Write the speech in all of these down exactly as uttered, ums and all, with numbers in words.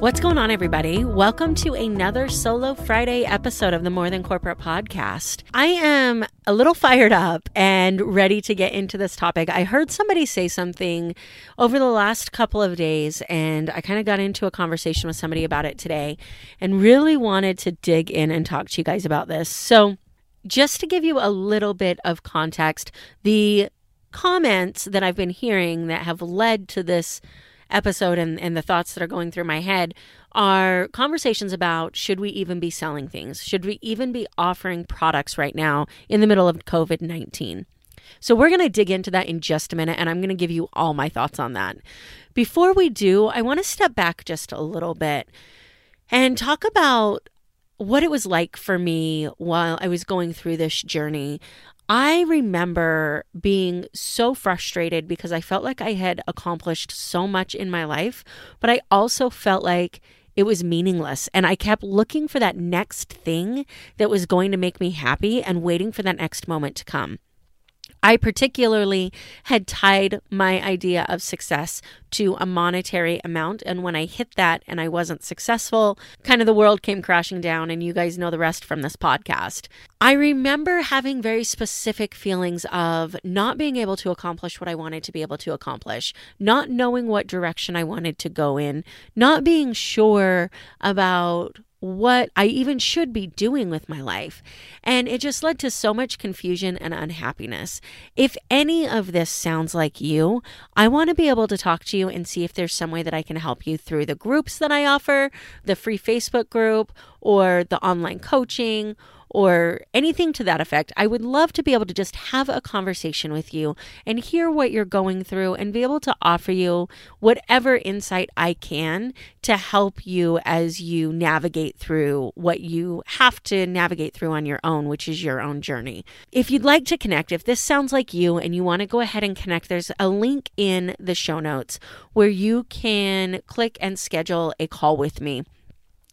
What's going on, everybody? Welcome to another Solo Friday episode of the More Than Corporate Podcast. I am a little fired up and ready to get into this topic. I heard somebody say something over the last couple of days, and I kind of got into a conversation with somebody about it today and really wanted to dig in and talk to you guys about this. So just to give you a little bit of context, the comments that I've been hearing that have led to this episode and, and the thoughts that are going through my head are conversations about, should we even be selling things? Should we even be offering products right now in the middle of COVID nineteen? So we're going to dig into that in just a minute, and I'm going to give you all my thoughts on that. Before we do, I want to step back just a little bit and talk about what it was like for me while I was going through this journey. I remember being so frustrated because I felt like I had accomplished so much in my life, but I also felt like it was meaningless. And I kept looking for that next thing that was going to make me happy and waiting for that next moment to come. I particularly had tied my idea of success to a monetary amount. And when I hit that and I wasn't successful, kind of the world came crashing down, and you guys know the rest from this podcast. I remember having very specific feelings of not being able to accomplish what I wanted to be able to accomplish, not knowing what direction I wanted to go in, not being sure about what I even should be doing with my life. And it just led to so much confusion and unhappiness. If any of this sounds like you, I want to be able to talk to you and see if there's some way that I can help you through the groups that I offer, the free Facebook group, or the online coaching, or anything to that effect. I would love to be able to just have a conversation with you and hear what you're going through and be able to offer you whatever insight I can to help you as you navigate through what you have to navigate through on your own, which is your own journey. If you'd like to connect, if this sounds like you and you want to go ahead and connect, there's a link in the show notes where you can click and schedule a call with me,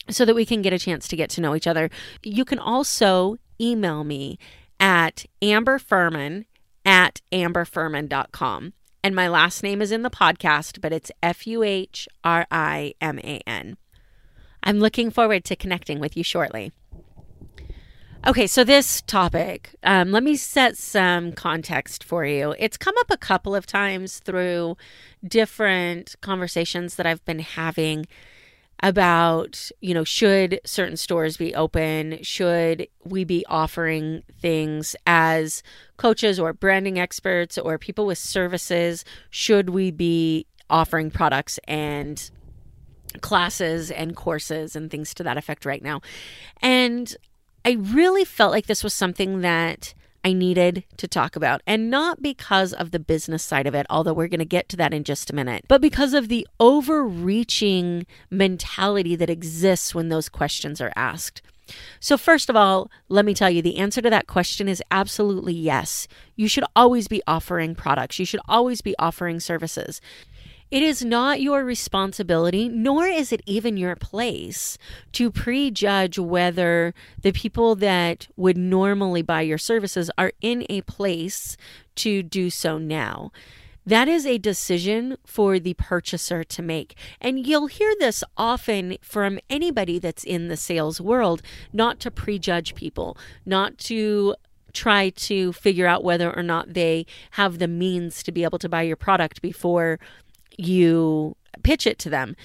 so that we can get a chance to get to know each other. You can also email me at amber furman at amber furman dot com. And my last name is in the podcast, but it's F U H R I M A N. I'm looking forward to connecting with you shortly. Okay, so this topic, um, let me set some context for you. It's come up a couple of times through different conversations that I've been having about, you know, should certain stores be open? Should we be offering things as coaches or branding experts or people with services? Should we be offering products and classes and courses and things to that effect right now? And I really felt like this was something that I needed to talk about, and not because of the business side of it, although we're going to get to that in just a minute, but because of the overreaching mentality that exists when those questions are asked. So first of all, let me tell you, the answer to that question is absolutely yes. You should always be offering products. You should always be offering services. It is not your responsibility, nor is it even your place, to prejudge whether the people that would normally buy your services are in a place to do so now. That is a decision for the purchaser to make. And you'll hear this often from anybody that's in the sales world, not to prejudge people, not to try to figure out whether or not they have the means to be able to buy your product before you pitch it to them.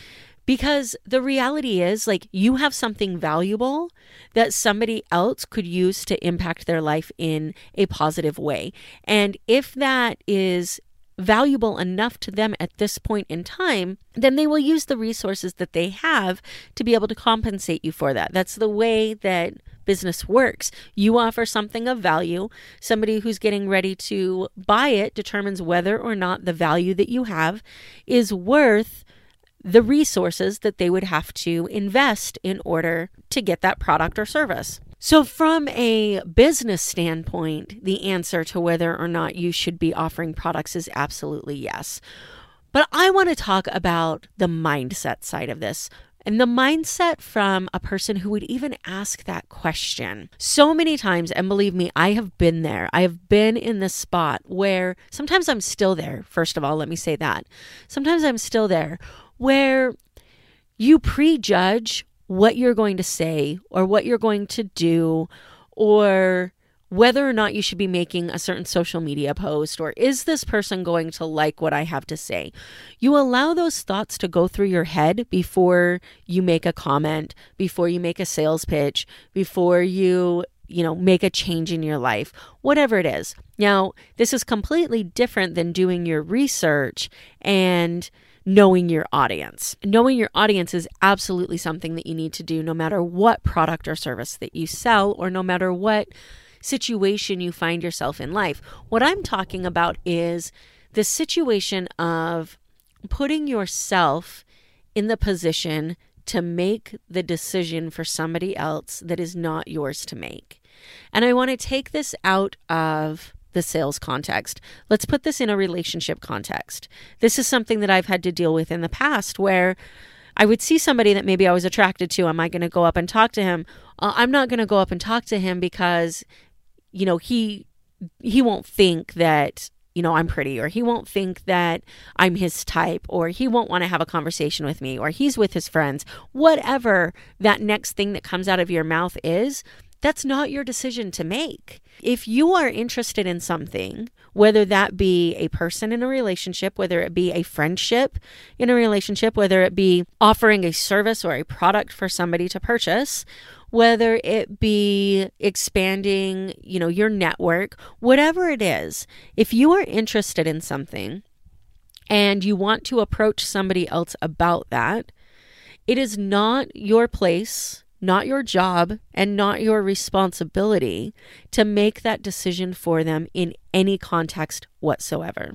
Because the reality is, like, you have something valuable that somebody else could use to impact their life in a positive way. And if that is valuable enough to them at this point in time, then they will use the resources that they have to be able to compensate you for that. That's the way that business works. You offer something of value. Somebody who's getting ready to buy it determines whether or not the value that you have is worth the resources that they would have to invest in order to get that product or service. So from a business standpoint, the answer to whether or not you should be offering products is absolutely yes. But I want to talk about the mindset side of this. And the mindset from a person who would even ask that question. So many times, and believe me, I have been there. I have been in this spot where sometimes I'm still there. First of all, let me say that. Sometimes I'm still there where you prejudge what you're going to say or what you're going to do or whether or not you should be making a certain social media post, or is this person going to like what I have to say? You allow those thoughts to go through your head before you make a comment, before you make a sales pitch, before you, you know, make a change in your life, whatever it is. Now, this is completely different than doing your research and knowing your audience. Knowing your audience is absolutely something that you need to do no matter what product or service that you sell or no matter what situation you find yourself in life. What I'm talking about is the situation of putting yourself in the position to make the decision for somebody else that is not yours to make. And I want to take this out of the sales context. Let's put this in a relationship context. This is something that I've had to deal with in the past where I would see somebody that maybe I was attracted to. Am I going to go up and talk to him? Uh, I'm not going to go up and talk to him because you know, he, he won't think that, you know, I'm pretty, or he won't think that I'm his type, or he won't want to have a conversation with me, or he's with his friends, whatever that next thing that comes out of your mouth is, that's not your decision to make. If you are interested in something, whether that be a person in a relationship, whether it be a friendship in a relationship, whether it be offering a service or a product for somebody to purchase, whether it be expanding, you know, your network, whatever it is, if you are interested in something and you want to approach somebody else about that, it is not your place, not your job, and not your responsibility to make that decision for them in any context whatsoever.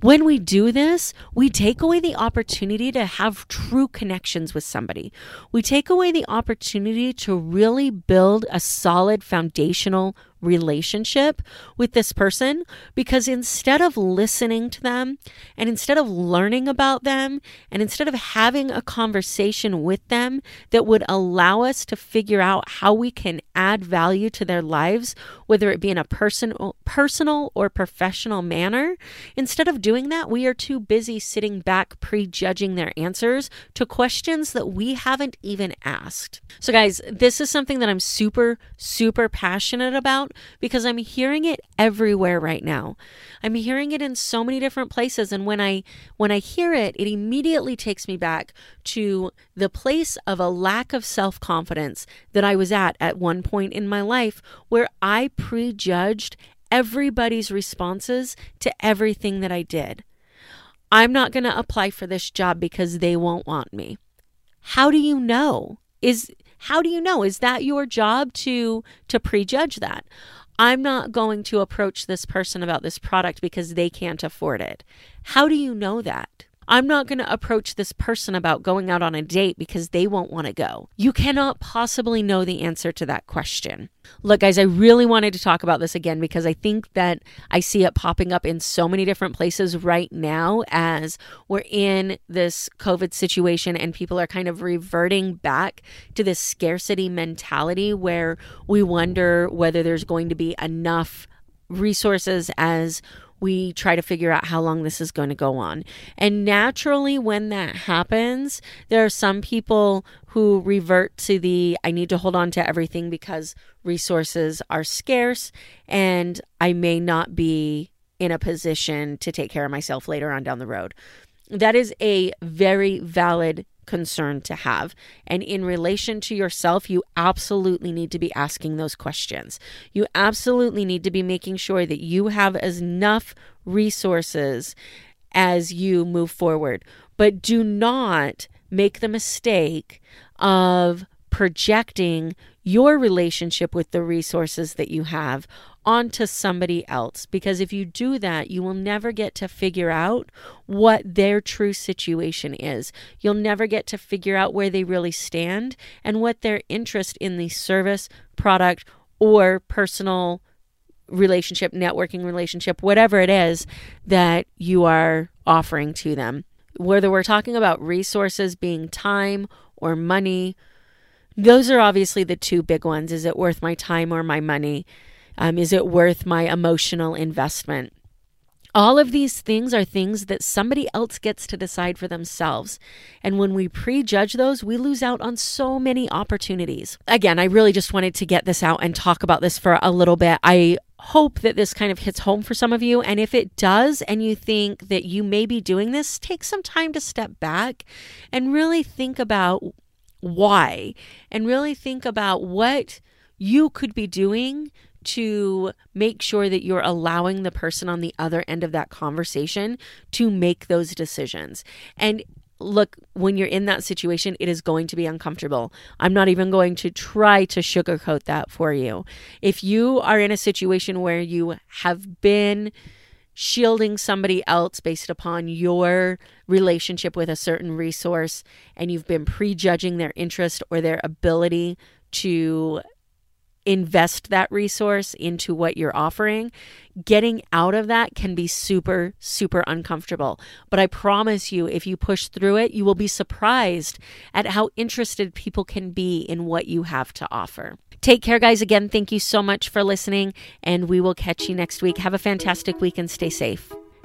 When we do this, we take away the opportunity to have true connections with somebody. We take away the opportunity to really build a solid foundational relationship with this person, because instead of listening to them and instead of learning about them and instead of having a conversation with them that would allow us to figure out how we can add value to their lives, whether it be in a personal, personal or professional manner, instead of doing that, we are too busy sitting back prejudging their answers to questions that we haven't even asked. So guys, this is something that I'm super, super passionate about, because I'm hearing it everywhere right now. I'm hearing it in so many different places. And when I when I hear it, it immediately takes me back to the place of a lack of self-confidence that I was at at one point in my life, where I prejudged everybody's responses to everything that I did. I'm not going to apply for this job because they won't want me. How do you know? Is How do you know? Is that your job to to prejudge that? I'm not going to approach this person about this product because they can't afford it. How do you know that? I'm not going to approach this person about going out on a date because they won't want to go. You cannot possibly know the answer to that question. Look, guys, I really wanted to talk about this again because I think that I see it popping up in so many different places right now as we're in this COVID situation and people are kind of reverting back to this scarcity mentality where we wonder whether there's going to be enough resources as we try to figure out how long this is going to go on. And naturally, when that happens, there are some people who revert to the, I need to hold on to everything because resources are scarce and I may not be in a position to take care of myself later on down the road. That is a very valid concern to have. And in relation to yourself, you absolutely need to be asking those questions. You absolutely need to be making sure that you have enough resources as you move forward. But do not make the mistake of projecting your relationship with the resources that you have onto somebody else. Because if you do that, you will never get to figure out what their true situation is. You'll never get to figure out where they really stand and what their interest in the service, product, or personal relationship, networking relationship, whatever it is that you are offering to them. Whether we're talking about resources being time or money, those are obviously the two big ones. Is it worth my time or my money? Um, is it worth my emotional investment? All of these things are things that somebody else gets to decide for themselves. And when we prejudge those, we lose out on so many opportunities. Again, I really just wanted to get this out and talk about this for a little bit. I hope that this kind of hits home for some of you. And if it does, and you think that you may be doing this, take some time to step back and really think about why, and really think about what you could be doing to make sure that you're allowing the person on the other end of that conversation to make those decisions. And look, when you're in that situation, it is going to be uncomfortable. I'm not even going to try to sugarcoat that for you. If you are in a situation where you have been shielding somebody else based upon your relationship with a certain resource, and you've been prejudging their interest or their ability to invest that resource into what you're offering, getting out of that can be super, super uncomfortable. But I promise you, if you push through it, you will be surprised at how interested people can be in what you have to offer. Take care, guys. Again, thank you so much for listening, and we will catch you next week. Have a fantastic week and stay safe.